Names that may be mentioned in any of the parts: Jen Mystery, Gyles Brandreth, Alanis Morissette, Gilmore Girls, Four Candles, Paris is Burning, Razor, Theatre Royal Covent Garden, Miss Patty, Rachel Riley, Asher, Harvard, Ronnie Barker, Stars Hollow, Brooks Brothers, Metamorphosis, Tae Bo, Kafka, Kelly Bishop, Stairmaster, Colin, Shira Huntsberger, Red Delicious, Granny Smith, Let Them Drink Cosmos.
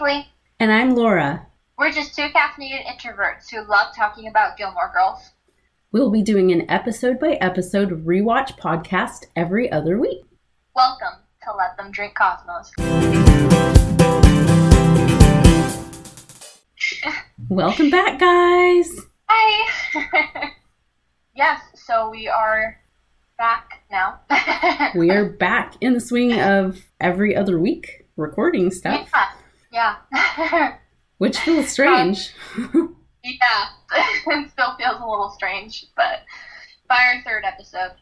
Ainsley. And I'm Laura. We're just two caffeinated introverts who love talking about Gilmore Girls. We'll be doing an episode-by-episode rewatch podcast every other week. Welcome to Let Them Drink Cosmos. Welcome back, guys. Hi. Yes, so we are back now. We are back in the swing of every other week recording stuff. Yeah. Which feels strange. Yeah, it still feels a little strange, but by our third episode,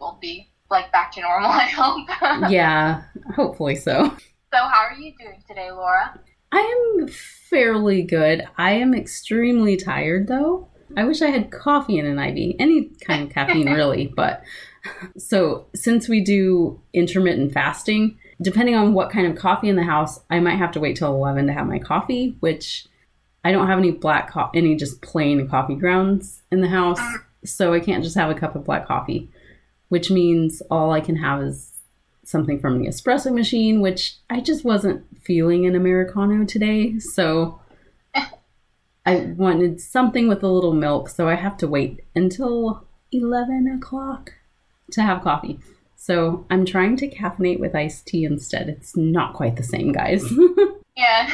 we'll be back to normal, I hope. Yeah, hopefully so. So how are you doing today, Laura? I am fairly good. I am extremely tired, though. I wish I had coffee and an IV. Any kind of caffeine, really. But so since we do intermittent fasting, depending on what kind of coffee in the house, I might have to wait till 11 to have my coffee, which I don't have any just plain coffee grounds in the house. So I can't just have a cup of black coffee, which means all I can have is something from the espresso machine, which I just wasn't feeling an Americano today. So I wanted something with a little milk, so I have to wait until 11 o'clock to have coffee. So I'm trying to caffeinate with iced tea instead. It's not quite the same, guys. Yeah.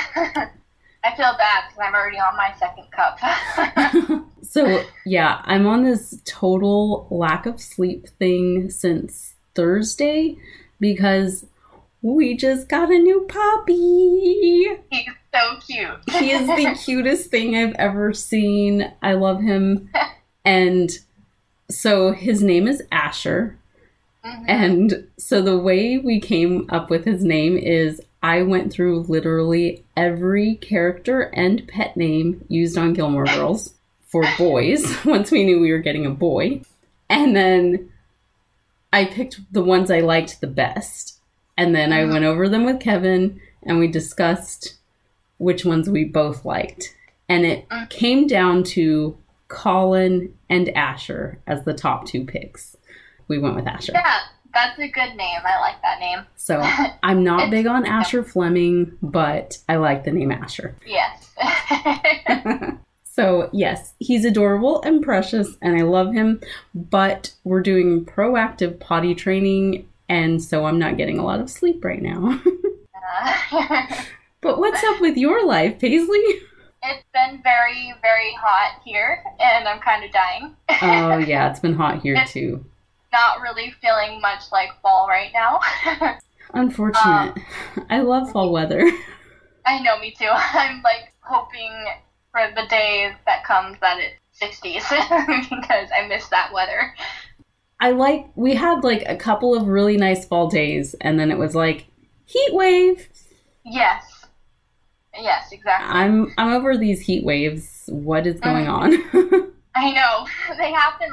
I feel bad because I'm already on my second cup. So, yeah, I'm on this total lack of sleep thing since Thursday because we just got a new puppy. He's so cute. He is the cutest thing I've ever seen. I love him. And so his name is Asher. Mm-hmm. And so the way we came up with his name is I went through literally every character and pet name used on Gilmore Girls for boys once we knew we were getting a boy. And then I picked the ones I liked the best. And then I went over them with Kevin and we discussed which ones we both liked. And it came down to Colin and Asher as the top two picks. We went with Asher. Yeah, that's a good name. I like that name. So I'm not big on Asher Fleming, but I like the name Asher. Yes. So yes, he's adorable and precious and I love him, but we're doing proactive potty training and so I'm not getting a lot of sleep right now. But what's up with your life, Paisley? It's been very, very hot here and I'm kind of dying. Oh yeah, it's been hot here too. Not really feeling much like fall right now. Unfortunate. I love fall weather. I know, me too. I'm hoping for the day that comes that it's 60s because I miss that weather. We had a couple of really nice fall days and then it was heat wave. Yes. Yes, exactly. I'm over these heat waves. What is going on? I know. They happen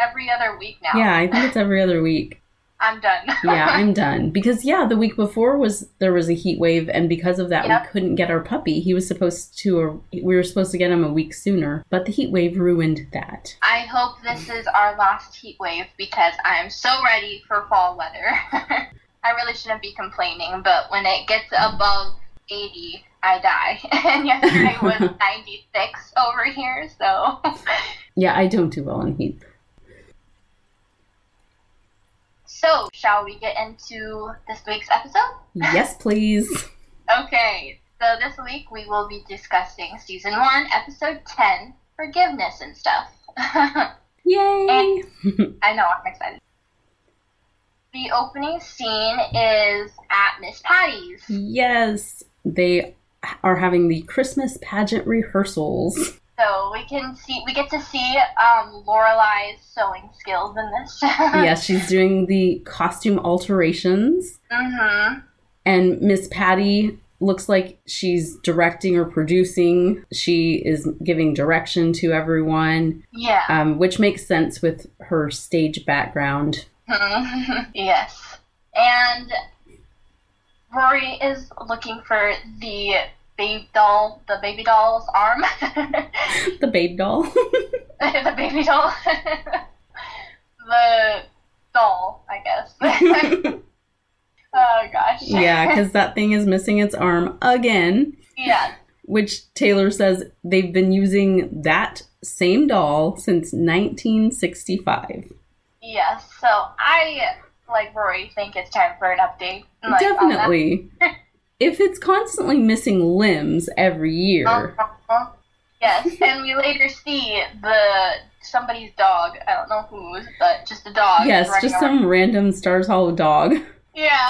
every other week now. Yeah, I think it's every other week. I'm done. Yeah, I'm done. Because, the week before there was a heat wave, and because of that, we couldn't get our puppy. He was supposed to, we were supposed to get him a week sooner, but the heat wave ruined that. I hope this is our last heat wave, because I'm so ready for fall weather. I really shouldn't be complaining, but when it gets above 80, I die. And yesterday was 96 over here, so... Yeah, I don't do well in heat. So, shall we get into this week's episode? Yes, please. Okay, so this week we will be discussing Season 1, Episode 10, Forgiveness and Stuff. Yay! And I know, I'm excited. The opening scene is at Miss Patty's. Yes, they are having the Christmas pageant rehearsals. So we get to see Lorelai's sewing skills in this. Yes, she's doing the costume alterations. Mm-hmm. And Miss Patty looks like she's directing or producing. She is giving direction to everyone. Yeah. Which makes sense with her stage background. Yes. And Rory is looking for the baby doll's arm. The babe doll. The baby doll. The doll, I guess. Oh, gosh. Yeah, because that thing is missing its arm again. Yeah. Which Taylor says they've been using that same doll since 1965. Yes, so I, like Rory, think it's time for an update. Like, definitely. If it's constantly missing limbs every year. Uh-huh. Yes, and we later see somebody's dog, I don't know whose, but just a dog. Yes, just some random Stars Hollow dog. Yeah,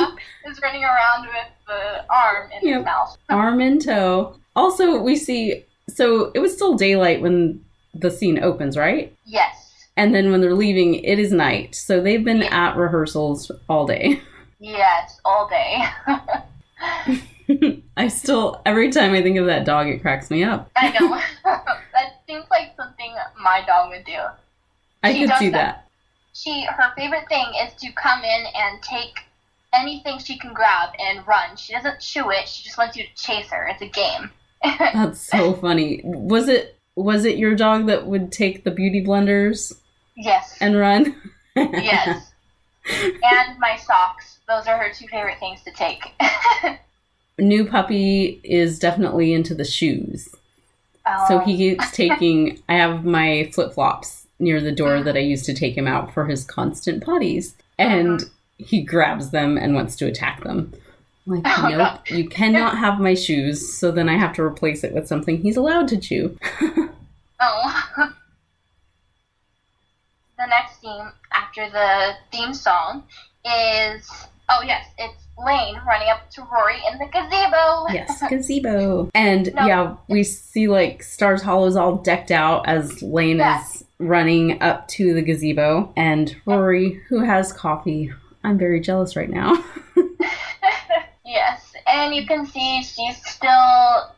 is running around with the arm in his mouth. Arm in tow. Also, we see, so it was still daylight when the scene opens, right? Yes. And then when they're leaving, it is night. So they've been at rehearsals all day. Yes, all day. Every time I think of that dog, it cracks me up. I know. That seems like something my dog would do. I could see that. Her favorite thing is to come in and take anything she can grab and run. She doesn't chew it. She just wants you to chase her. It's a game. That's so funny. Was it your dog that would take the beauty blenders? Yes. And run? Yes. And my socks. Those are her two favorite things to take. New puppy is definitely into the shoes. Oh. So he keeps taking... I have my flip-flops near the door that I use to take him out for his constant potties. And... he grabs them and wants to attack them. I'm like, nope, you cannot have my shoes. So then I have to replace it with something he's allowed to chew. Oh. The next scene after the theme song is, it's Lane running up to Rory in the gazebo. Yes, gazebo. And we see like Stars Hollow's all decked out as Lane is running up to the gazebo. And Rory, who has coffee... I'm very jealous right now. Yes, and you can see she's still,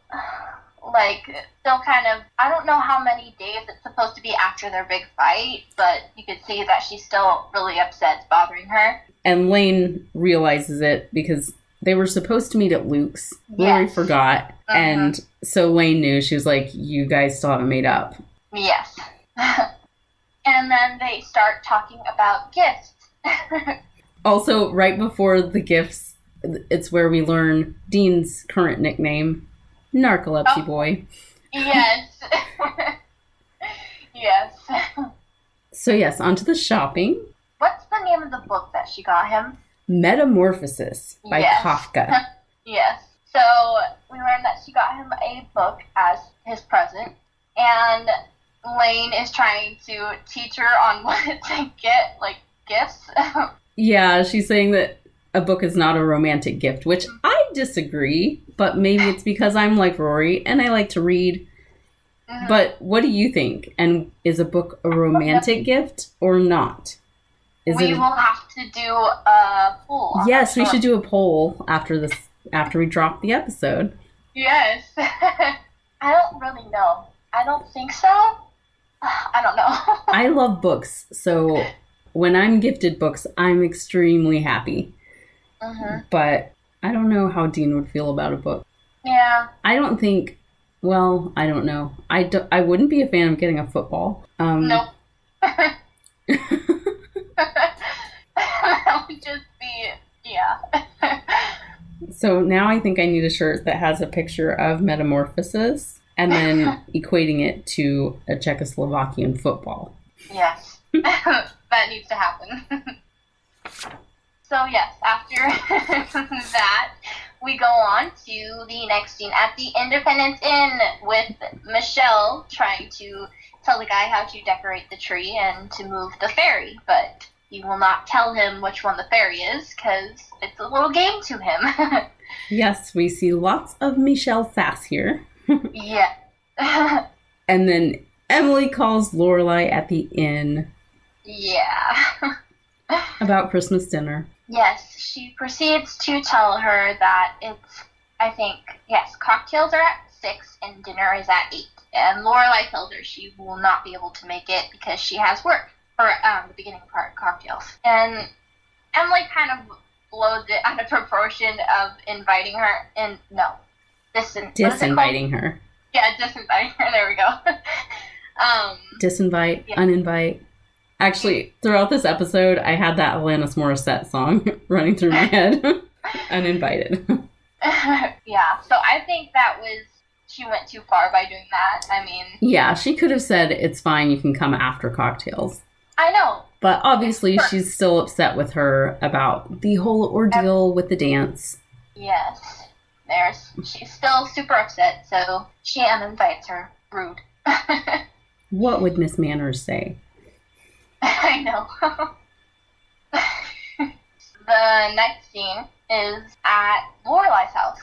kind of, I don't know how many days it's supposed to be after their big fight, but you can see that she's still really upset, it's bothering her. And Lane realizes it because they were supposed to meet at Luke's. Lori forgot, and so Lane knew. She was like, you guys still haven't made up. Yes. And then they start talking about gifts. Also, right before the gifts, it's where we learn Dean's current nickname, Narcolepsy Boy. Yes. Yes. So, yes, onto the shopping. What's the name of the book that she got him? Metamorphosis by Kafka. Yes. So, we learned that she got him a book as his present, and Lane is trying to teach her on what to get, gifts. Yeah, she's saying that a book is not a romantic gift, which I disagree, but maybe it's because I'm like Rory and I like to read. Mm-hmm. But what do you think? And is a book a romantic gift or not? We will have to do a poll. Yes, we should do a poll after we drop the episode. Yes. I don't really know. I don't think so. I don't know. I love books, so... when I'm gifted books, I'm extremely happy. Mm-hmm. But I don't know how Dean would feel about a book. Yeah. I don't think... well, I don't know. I wouldn't be a fan of getting a football. Nope. That would just be... yeah. So now I think I need a shirt that has a picture of Metamorphosis and then equating it to a Czechoslovakian football. Yes. That needs to happen. So, yes, after that, we go on to the next scene at the Independence Inn with Michelle trying to tell the guy how to decorate the tree and to move the fairy, but he will not tell him which one the fairy is because it's a little game to him. Yes, we see lots of Michelle sass here. Yeah. And then Emily calls Lorelai at the inn. Yeah. About Christmas dinner. Yes, she proceeds to tell her that it's, I think, yes, cocktails are at 6 and dinner is at 8. And Lorelai tells her she will not be able to make it because she has work for the beginning part, cocktails. And Emily kind of blows it out of proportion of inviting her and, disinviting her. Yeah, disinviting her. There we go. Disinvite, uninvite. Actually, throughout this episode, I had that Alanis Morissette song running through my head. uninvited. Yeah, so I think that was, she went too far by doing that. I mean... Yeah, she could have said, it's fine, you can come after cocktails. I know. But obviously she's still upset with her about the whole ordeal with the dance. Yes. She's still super upset, so she uninvites her. Rude. What would Miss Manners say? I know. The next scene is at Lorelai's house.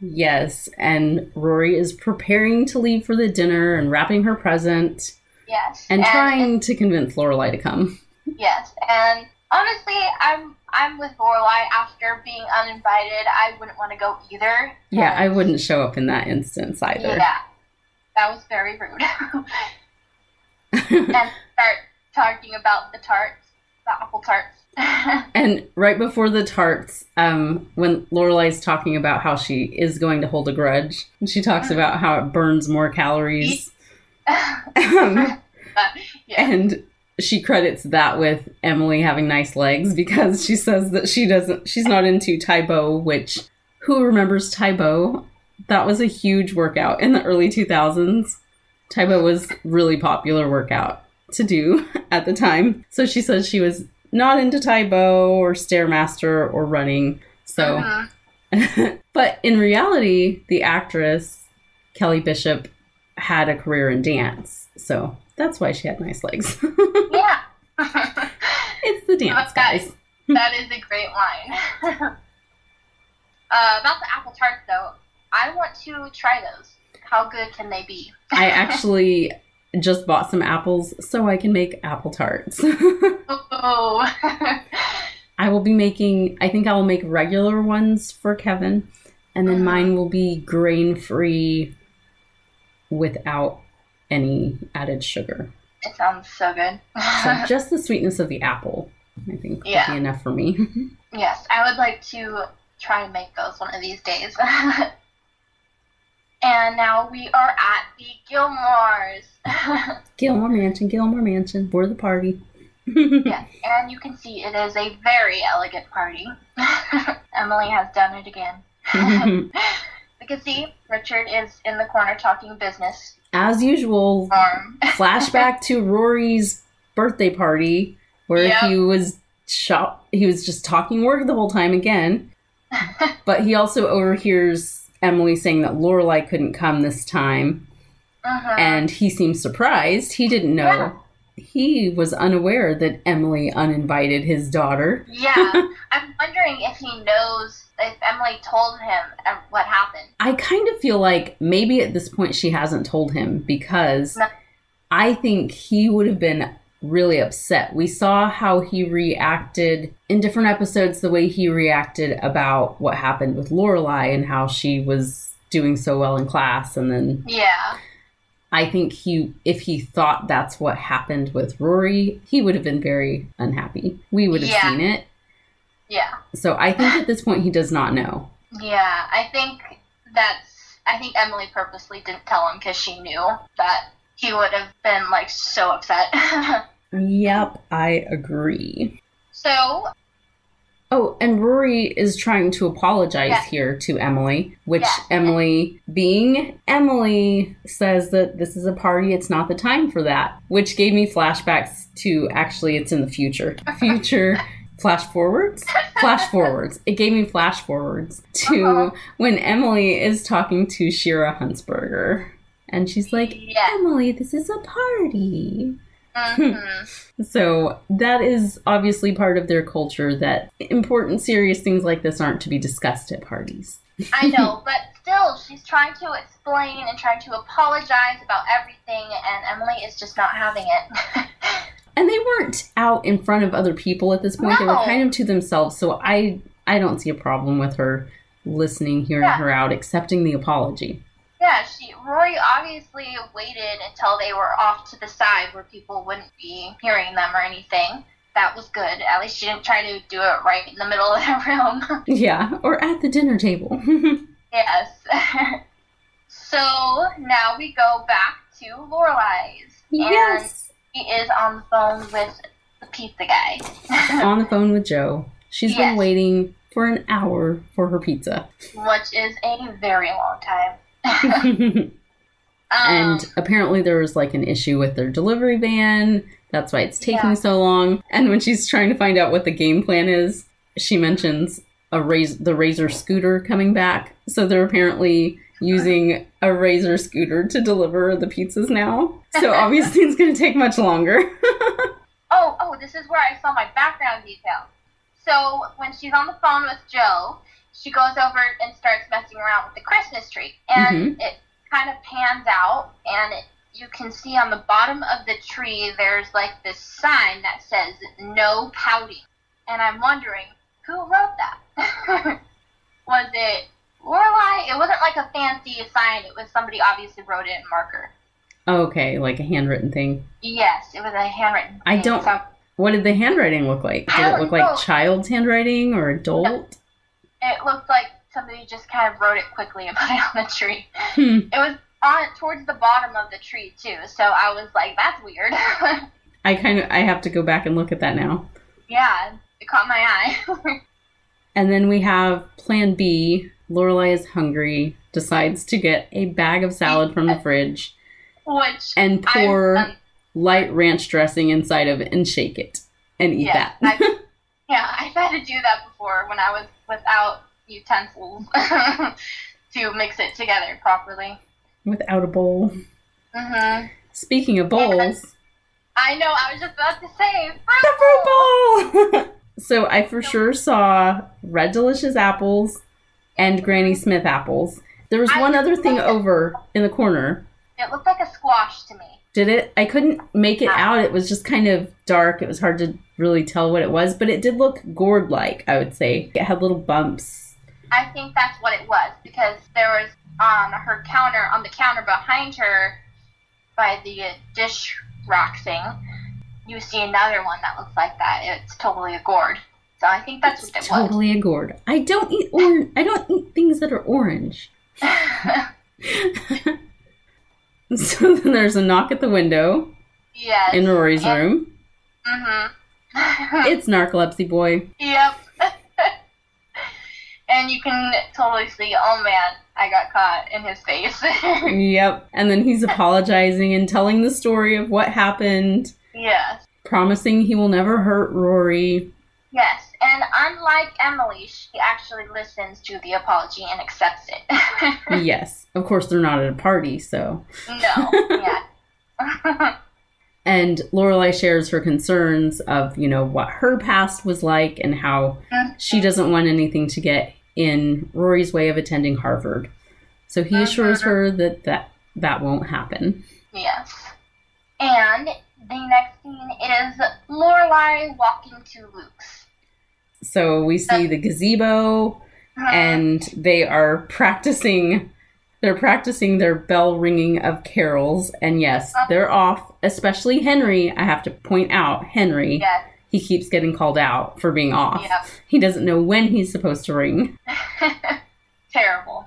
Yes, and Rory is preparing to leave for the dinner and wrapping her present. Yes. And trying to convince Lorelai to come. Yes, and honestly, I'm with Lorelai. After being uninvited, I wouldn't want to go either. Yeah, I wouldn't show up in that instance either. Yeah, that was very rude. And start talking about the tarts, the apple tarts. And right before the tarts, when Lorelai's talking about how she is going to hold a grudge, and she talks about how it burns more calories. And she credits that with Emily having nice legs, because she says that she's not into Tae Bo, which, who remembers Tae Bo? That was a huge workout in the early 2000s. Tae Bo was really popular workout to do at the time. So she says she was not into Tae Bo or Stairmaster or running. So, But in reality, the actress, Kelly Bishop, had a career in dance. So that's why she had nice legs. Yeah. It's the dance, guys. That is a great line. About the apple tarts, though, I want to try those. How good can they be? I actually just bought some apples so I can make apple tarts. Oh. I will make regular ones for Kevin, and then mine will be grain-free without any added sugar. It sounds so good. So just the sweetness of the apple, I think, would be enough for me. Yes, I would like to try and make those one of these days. And now we are at the Gilmores. Gilmore Mansion. We're the party. Yes, and you can see it is a very elegant party. Emily has done it again. We can see Richard is in the corner talking business. As usual, flashback to Rory's birthday party, where he was just talking work the whole time again. But he also overhears Emily saying that Lorelai couldn't come this time. And he seems surprised. He didn't know. Yeah. He was unaware that Emily uninvited his daughter. Yeah. I'm wondering if he knows, if Emily told him what happened. I kind of feel like maybe at this point she hasn't told him, because I think he would have been really upset. We saw how he reacted in different episodes, the way he reacted about what happened with Lorelai and how she was doing so well in class. And then I think if he thought that's what happened with Rory, he would have been very unhappy. We would have seen it. Yeah. So I think at this point he does not know. Yeah, I think Emily purposely didn't tell him because she knew that he would have been, like, so upset. Yep, I agree. So... Oh, and Rory is trying to apologize here to Emily, which Emily, being Emily, says that this is a party, it's not the time for that, which gave me flashbacks to, actually, it's in the future. Flash forwards. It gave me flash forwards to when Emily is talking to Shira Huntsberger. And she's like, Emily, this is a party. So that is obviously part of their culture, that important, serious things like this aren't to be discussed at parties. I know, but still, she's trying to explain and trying to apologize about everything, and Emily is just not having it. And they weren't out in front of other people at this point. No. They were kind of to themselves, so I don't see a problem with her listening, hearing her out, accepting the apology. Yeah, Rory obviously waited until they were off to the side where people wouldn't be hearing them or anything. That was good. At least she didn't try to do it right in the middle of the room. Yeah, or at the dinner table. Yes. So now we go back to Lorelai's. Yes. And she is on the phone with the pizza guy. On the phone with Joe. She's been waiting for an hour for her pizza. Which is a very long time. And apparently there was like an issue with their delivery van. That's why it's taking so long. And when she's trying to find out what the game plan is, she mentions the Razor scooter coming back. So they're apparently using a Razor scooter to deliver the pizzas now. So obviously it's going to take much longer. Oh, this is where I saw my background details. So when she's on the phone with Joe, she goes over and starts messing around with the Christmas tree. And it kind of pans out, and you can see on the bottom of the tree there's like this sign that says no pouting. And I'm wondering, who wrote that? Was it Lorelai? It wasn't like a fancy sign. It was somebody obviously wrote it in marker. Okay, like a handwritten thing. Yes, it was a handwritten thing. What did the handwriting look like? Did it look like child's handwriting or adult? No. It looked like somebody just kind of wrote it quickly and put it on the tree. It was towards the bottom of the tree too, so I was like, that's weird. I have to go back and look at that now. Yeah, it caught my eye. And then we have Plan B. Lorelai is hungry, decides to get a bag of salad from the fridge. And pour light ranch dressing inside of it and shake it and eat that. I've had to do that before when I was without utensils to mix it together properly. Without a bowl. Mm-hmm. Speaking of bowls. I know, I was just about to say, fruit bowl! So I for sure saw Red Delicious apples and Granny Smith apples. There was one other thing over in the corner. It looked like a squash to me. Did it? I couldn't make it out. It was just kind of dark. It was hard to really tell what it was, but it did look gourd-like, I would say. It had little bumps. I think that's what it was, because there was on the counter behind her by the dish rack thing, you see another one that looks like that. It's totally a gourd. So I think that's what it was. Totally a gourd. I don't eat things that are orange. So then there's a knock at the window. Yes. In Rory's room. Mm-hmm. It's Narcolepsy Boy. Yep. And you can totally see, oh man, I got caught in his face. Yep. And then he's apologizing and telling the story of what happened. Yes. Promising he will never hurt Rory. Yes. And unlike Emily, she actually listens to the apology and accepts it. Yes. Of course, they're not at a party, so. No. Yeah. And Lorelai shares her concerns of, what her past was like and how she doesn't want anything to get in Rory's way of attending Harvard. So he assures her that won't happen. Yes. And the next scene is Lorelai walking to Luke's. So we see the gazebo, and they are practicing. They're practicing their bell ringing of carols, and yes, they're off. Especially Henry, I have to point out. Henry, he keeps getting called out for being off. Yep. He doesn't know when he's supposed to ring. Terrible.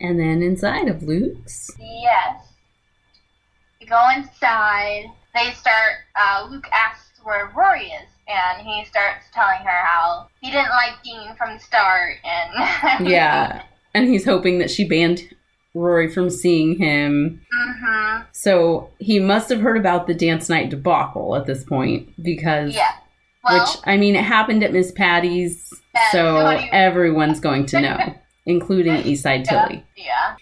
And then inside of Luke's, you go inside. They start. Luke asks where Rory is. And he starts telling her how he didn't like Dean from the start. And and he's hoping that she banned Rory from seeing him. Mm-hmm. So he must have heard about the dance night debacle at this point. Because, it happened at Miss Patty's. So everyone's going to know, including Eastside Tilly. Yeah.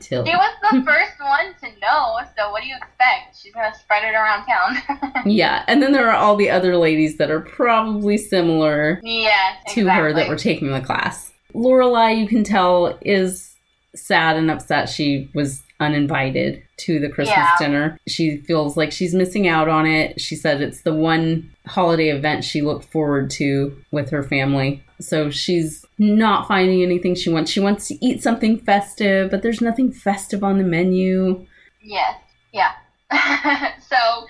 Tilly. She was the first one to know, so what do you expect? She's going to spread it around town. And then there are all the other ladies that are probably similar to her that were taking the class. Lorelai, you can tell, is sad and upset she was uninvited to the Christmas dinner. She feels like she's missing out on it. She said it's the one holiday event she looked forward to with her family. So she's not finding anything she wants. She wants to eat something festive, but there's nothing festive on the menu. Yes. Yeah. So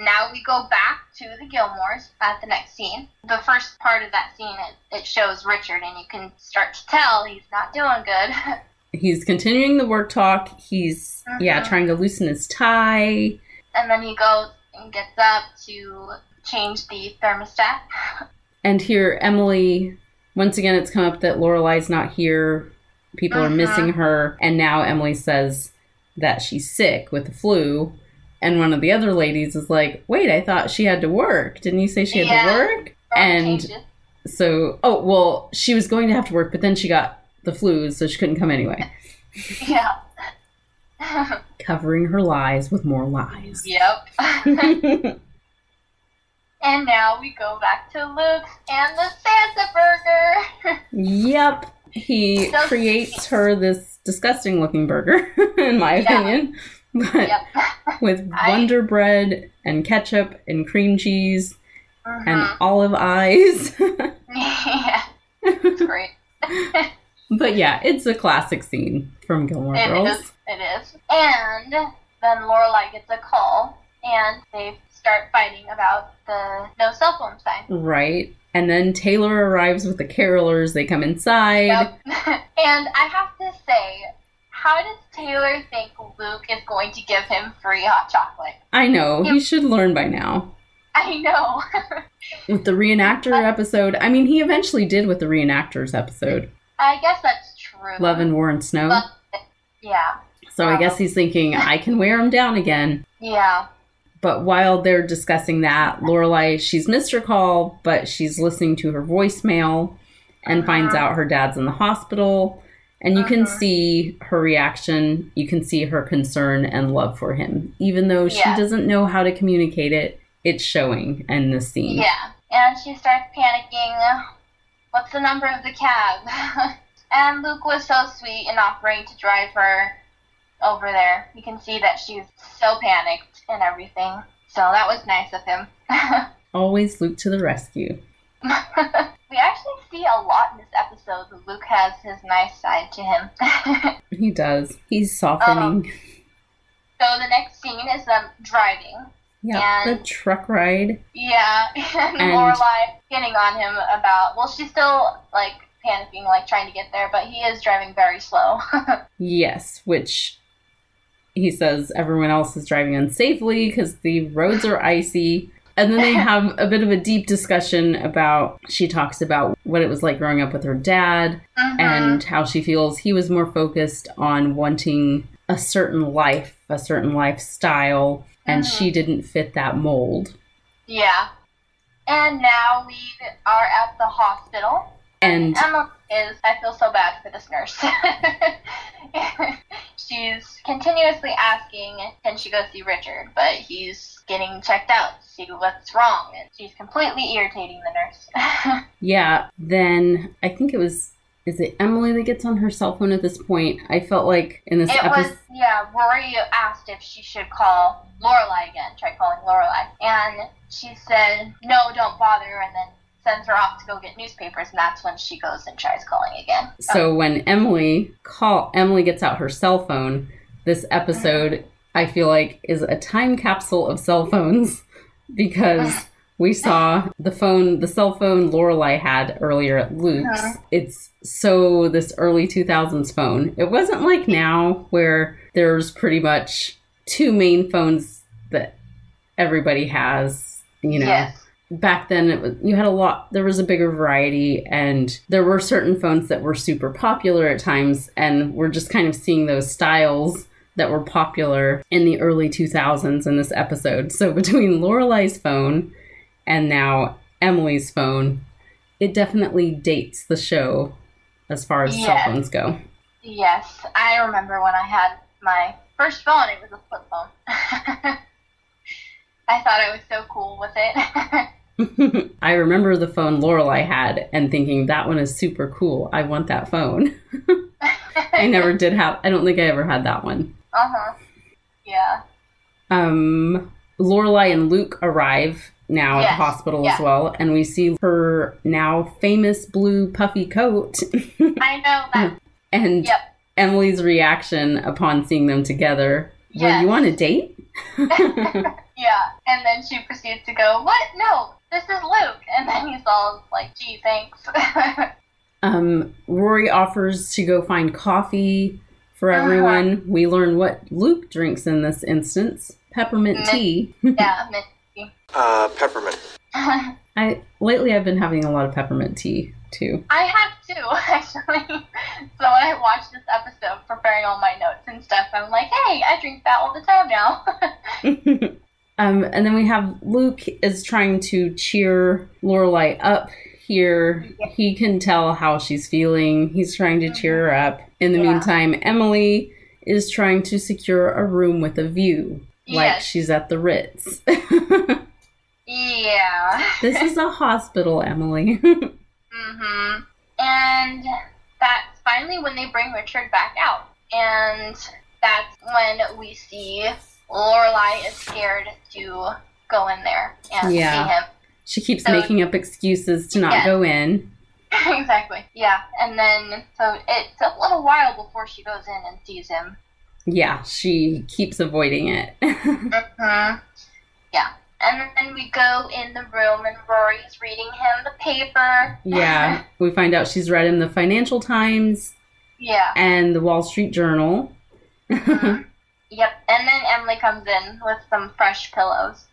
now we go back to the Gilmores at the next scene. The first part of that scene, it shows Richard, and you can start to tell he's not doing good. He's continuing the work talk. He's, trying to loosen his tie. And then he goes and gets up to change the thermostat. And here, Emily, once again, it's come up that Lorelai's not here. People are missing her. And now Emily says that she's sick with the flu. And one of the other ladies is like, wait, I thought she had to work. Didn't you say she had to work? And so, oh, well, she was going to have to work, but then she got the flu, so she couldn't come anyway. Yeah. Covering her lies with more lies. Yep. And now we go back to Luke's and the Santa burger. Yep. He creates her this disgusting looking burger, in my opinion. But with Wonder Bread and ketchup and cream cheese and olive eyes. Yeah. It's great. But yeah, it's a classic scene from Gilmore Girls. It is. And then Lorelai gets a call and they start fighting about the no cell phone sign. Right. And then Taylor arrives with the carolers. They come inside. Yep. And I have to say, how does Taylor think Luke is going to give him free hot chocolate? I know. He should learn by now. I know. With the reenactor episode. I mean, he eventually did with the reenactors episode. I guess that's true. Love and War and Snow. But, yeah. So I guess he's thinking, I can wear him down again. Yeah. But while they're discussing that, Lorelai, she's missed her call, but she's listening to her voicemail and finds out her dad's in the hospital. And you can see her reaction. You can see her concern and love for him. Even though she doesn't know how to communicate it, it's showing in this scene. Yeah. And she starts panicking. What's the number of the cab? And Luke was so sweet in offering to drive her over there. You can see that she's so panicked and everything. So that was nice of him. Always Luke to the rescue. We actually see a lot in this episode that Luke has his nice side to him. He does. He's softening. So the next scene is them driving. Yeah, the truck ride. Yeah, and Lorelai getting on him about, well, she's still, like, panicking, like, trying to get there, but he is driving very slow. Yes, which he says everyone else is driving unsafely because the roads are icy. And then they have a bit of a deep discussion about, she talks about what it was like growing up with her dad and how she feels he was more focused on wanting a certain life, a certain lifestyle, and she didn't fit that mold. Yeah. And now we are at the hospital. And Emma is, I feel so bad for this nurse. She's continuously asking, can she go see Richard? But he's getting checked out to see what's wrong. And she's completely irritating the nurse. Yeah. Then I think it was, is it Emily that gets on her cell phone at this point? I felt like in this episode... Rory asked if she should call Lorelai again, try calling Lorelai. And she said, no, don't bother, and then sends her off to go get newspapers, and that's when she goes and tries calling again. So when Emily gets out her cell phone, this episode, I feel like, is a time capsule of cell phones, because... We saw the cell phone Lorelai had earlier at Luke's. It's so this early 2000s phone. It wasn't like now where there's pretty much two main phones that everybody has, you know. Yes. Back then, you had a lot. There was a bigger variety, and there were certain phones that were super popular at times, and we're just kind of seeing those styles that were popular in the early 2000s in this episode. So between Lorelai's phone... and now Emily's phone, it definitely dates the show as far as cell phones go. Yes, I remember when I had my first phone, it was a flip phone. I thought I was so cool with it. I remember the phone Lorelai had and thinking, that one is super cool. I want that phone. I don't think I ever had that one. Uh-huh. Yeah. Lorelai and Luke arrive now at the hospital as well, and we see her now famous blue puffy coat. I know that. And Emily's reaction upon seeing them together. Yes. Were you on a date? And then she proceeds to go, what? No, this is Luke. And then he's all like, gee, thanks. Rory offers to go find coffee for everyone. We learn what Luke drinks in this instance. Peppermint tea. Peppermint. Lately I've been having a lot of peppermint tea too. I have too, actually. So I watched this episode preparing all my notes and stuff. I'm like, hey, I drink that all the time now. And then we have Luke is trying to cheer Lorelai up here. Yeah. He can tell how she's feeling. He's trying to cheer her up. In the meantime, Emily is trying to secure a room with a view. Like she's at the Ritz. Yeah. This is a hospital, Emily. Mm-hmm. And that's finally when they bring Richard back out. And that's when we see Lorelai is scared to go in there and see him. She keeps making up excuses to not go in. Exactly. Yeah. And then, so it's a little while before she goes in and sees him. Yeah. She keeps avoiding it. Mm-hmm. Yeah. And then we go in the room and Rory's reading him the paper. Yeah. We find out she's read him the Financial Times. Yeah. And the Wall Street Journal. Mm-hmm. Yep. And then Emily comes in with some fresh pillows.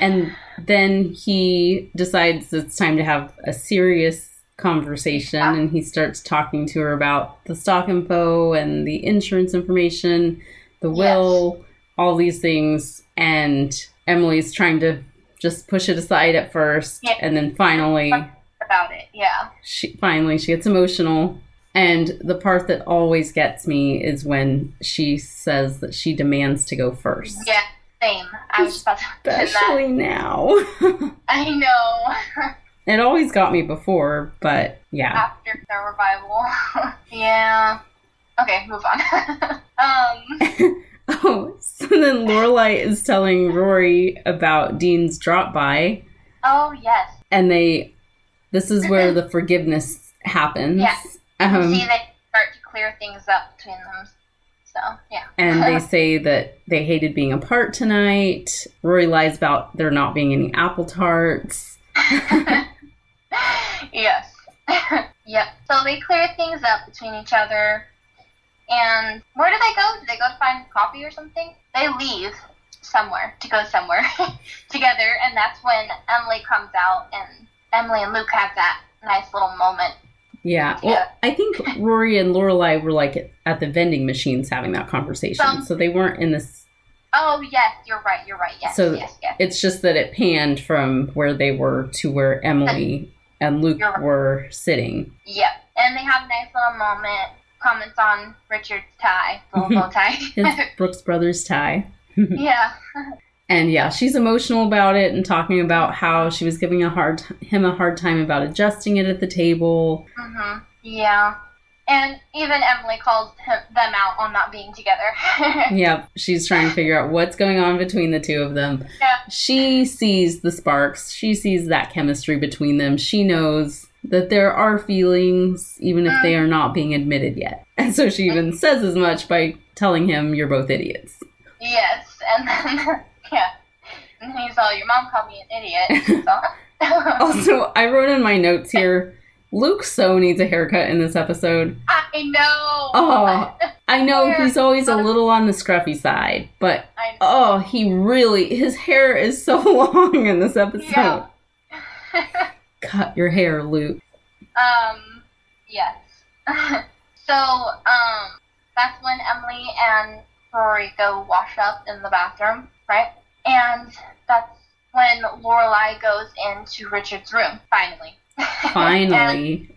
And then he decides it's time to have a serious conversation, and he starts talking to her about the stock info and the insurance information, the will, all these things, and Emily's trying to just push it aside at first, and then finally... about it, She gets emotional, and the part that always gets me is when she says that she demands to go first. Yeah. Same. I was about to mention that. Especially now. I know. It always got me before, but after the revival. Okay, move on. Oh, so then Lorelai is telling Rory about Dean's drop by. Oh, yes. And this is where the forgiveness happens. Yes. See, they start to clear things up between them. So, yeah. And they say that they hated being apart tonight. Rory lies about there not being any apple tarts. Yes. Yep. So they clear things up between each other. And where do they go? Do they go to find coffee or something? They leave somewhere to go somewhere together. And that's when Emily comes out and Emily and Luke have that nice little moment. Yeah. Well, I think Rory and Lorelai were like at the vending machines having that conversation. So they weren't in this. Oh, yes. You're right. Yes. So yes. It's just that it panned from where they were to where Emily and Luke were sitting. Yep. And they have a nice little moment. Comments on Richard's tie. Little bow tie. His Brooks Brothers tie. Yeah. And she's emotional about it and talking about how she was giving him a hard time about adjusting it at the table. Mm-hmm. Yeah. And even Emily calls them out on not being together. Yeah. She's trying to figure out what's going on between the two of them. Yeah. She sees the sparks. She sees that chemistry between them. She knows that there are feelings, even if they are not being admitted yet. And so she even says as much by telling him, "You're both idiots." Yes. And then... Yeah. And he's all, "Your mom called me an idiot." Also, I wrote in my notes here, Luke so needs a haircut in this episode. I know. Oh, I know he's always a little on the scruffy side, but his hair is so long in this episode. Yeah. Cut your hair, Luke. Yes. So, that's when Emily and Rory go wash up in the bathroom. Right? And that's when Lorelai goes into Richard's room, finally.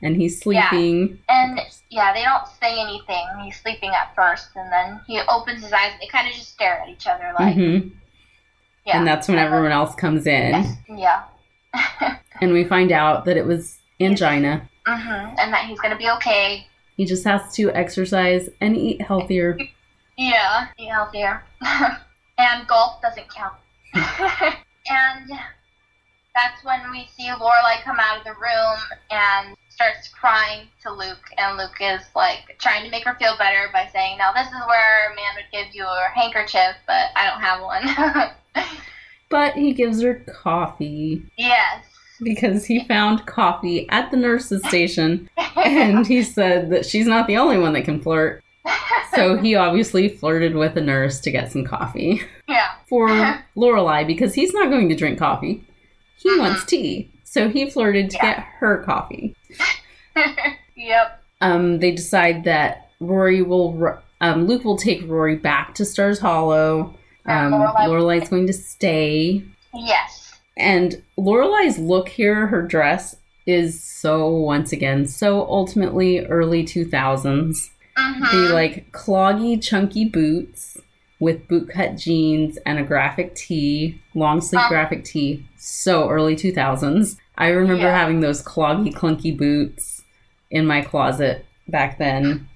And he's sleeping. Yeah. And, they don't say anything. He's sleeping at first, and then he opens his eyes, and they kind of just stare at each other, like... Mm-hmm. Yeah. And that's when everyone else comes in. Yeah. And we find out that it was angina. Mm-hmm. And that he's going to be okay. He just has to exercise and eat healthier. Yeah, eat healthier. And golf doesn't count. And that's when we see Lorelai come out of the room and starts crying to Luke. And Luke is, like, trying to make her feel better by saying, "Now, this is where a man would give you a handkerchief, but I don't have one." But he gives her coffee. Yes. Because he found coffee at the nurse's station. And he said that she's not the only one that can flirt. So he obviously flirted with a nurse to get some coffee. Yeah. For Lorelai, because he's not going to drink coffee. He wants tea. So he flirted to get her coffee. Yep. They decide that Rory will... Luke will take Rory back to Stars Hollow. Lorelai's going to stay. Yes. And Lorelai's look here, her dress, is so, once again, so ultimately early 2000s. The, like, cloggy, chunky boots with bootcut jeans and a graphic tee, long-sleeve graphic tee. So early 2000s. I remember having those cloggy, clunky boots in my closet back then.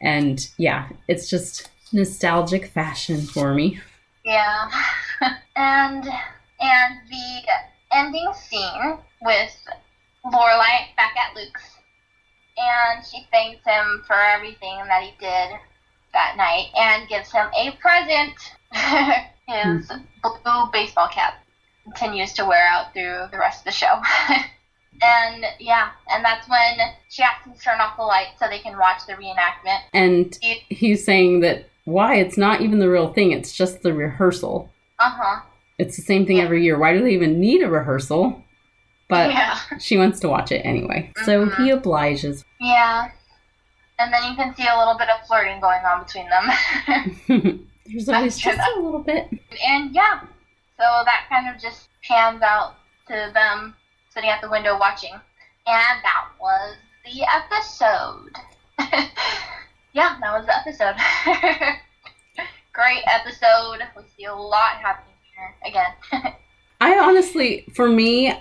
And, yeah, it's just nostalgic fashion for me. Yeah. And the ending scene with Lorelai back at Luke's. And she thanks him for everything that he did that night and gives him a present. His blue baseball cap continues to wear out through the rest of the show. And, yeah, and that's when she asks him to turn off the lights so they can watch the reenactment. And he's saying that, why, it's not even the real thing, it's just the rehearsal. Uh-huh. It's the same thing every year. Why do they even need a rehearsal? But she wants to watch it anyway. So he obliges. Yeah. And then you can see a little bit of flirting going on between them. There's always just a little bit. And, yeah, so that kind of just pans out to them sitting at the window watching. And that was the episode. Yeah, that was the episode. Great episode. We see a lot happening here again. I honestly, for me,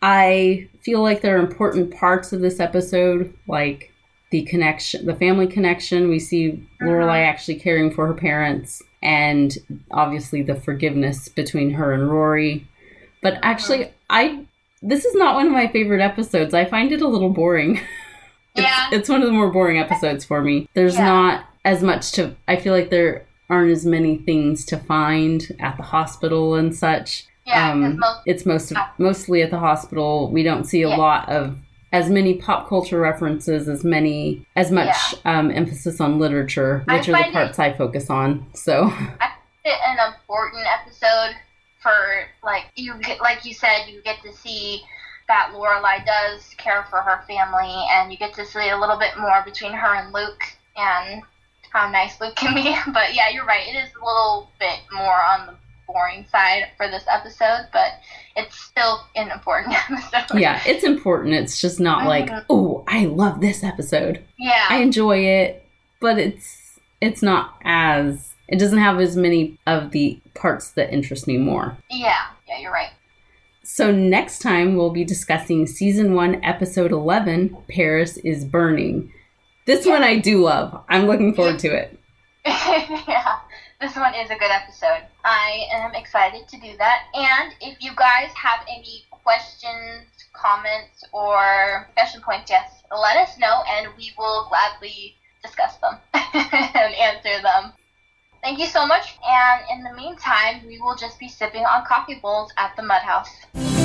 I feel like there are important parts of this episode, like the connection, the family connection. We see Lorelai actually caring for her parents, and obviously the forgiveness between her and Rory. But actually, this is not one of my favorite episodes. I find it a little boring. It's one of the more boring episodes for me. There's not as much to... I feel like there aren't as many things to find at the hospital and such. Yeah, mostly at the hospital. We don't see a lot of as many pop culture references, as much emphasis on literature, which are the parts I focus on. So I find it an important episode for, like, you said, you get to see that Lorelai does care for her family, and you get to see a little bit more between her and Luke, and how nice Luke can be. But yeah, you're right. It is a little bit more on the boring side for this episode, but it's still an important episode. Yeah, it's important. It's just not like, oh, I love this episode. Yeah. I enjoy it, but it's not as... It doesn't have as many of the parts that interest me more. Yeah. Yeah, you're right. So next time we'll be discussing Season 1, Episode 11, Paris is Burning. This one I do love. I'm looking forward to it. Yeah. This one is a good episode. I am excited to do that. And if you guys have any questions, comments, or discussion points, yes, let us know, and we will gladly discuss them and answer them. Thank you so much. And in the meantime, we will just be sipping on coffee bowls at the Mud House.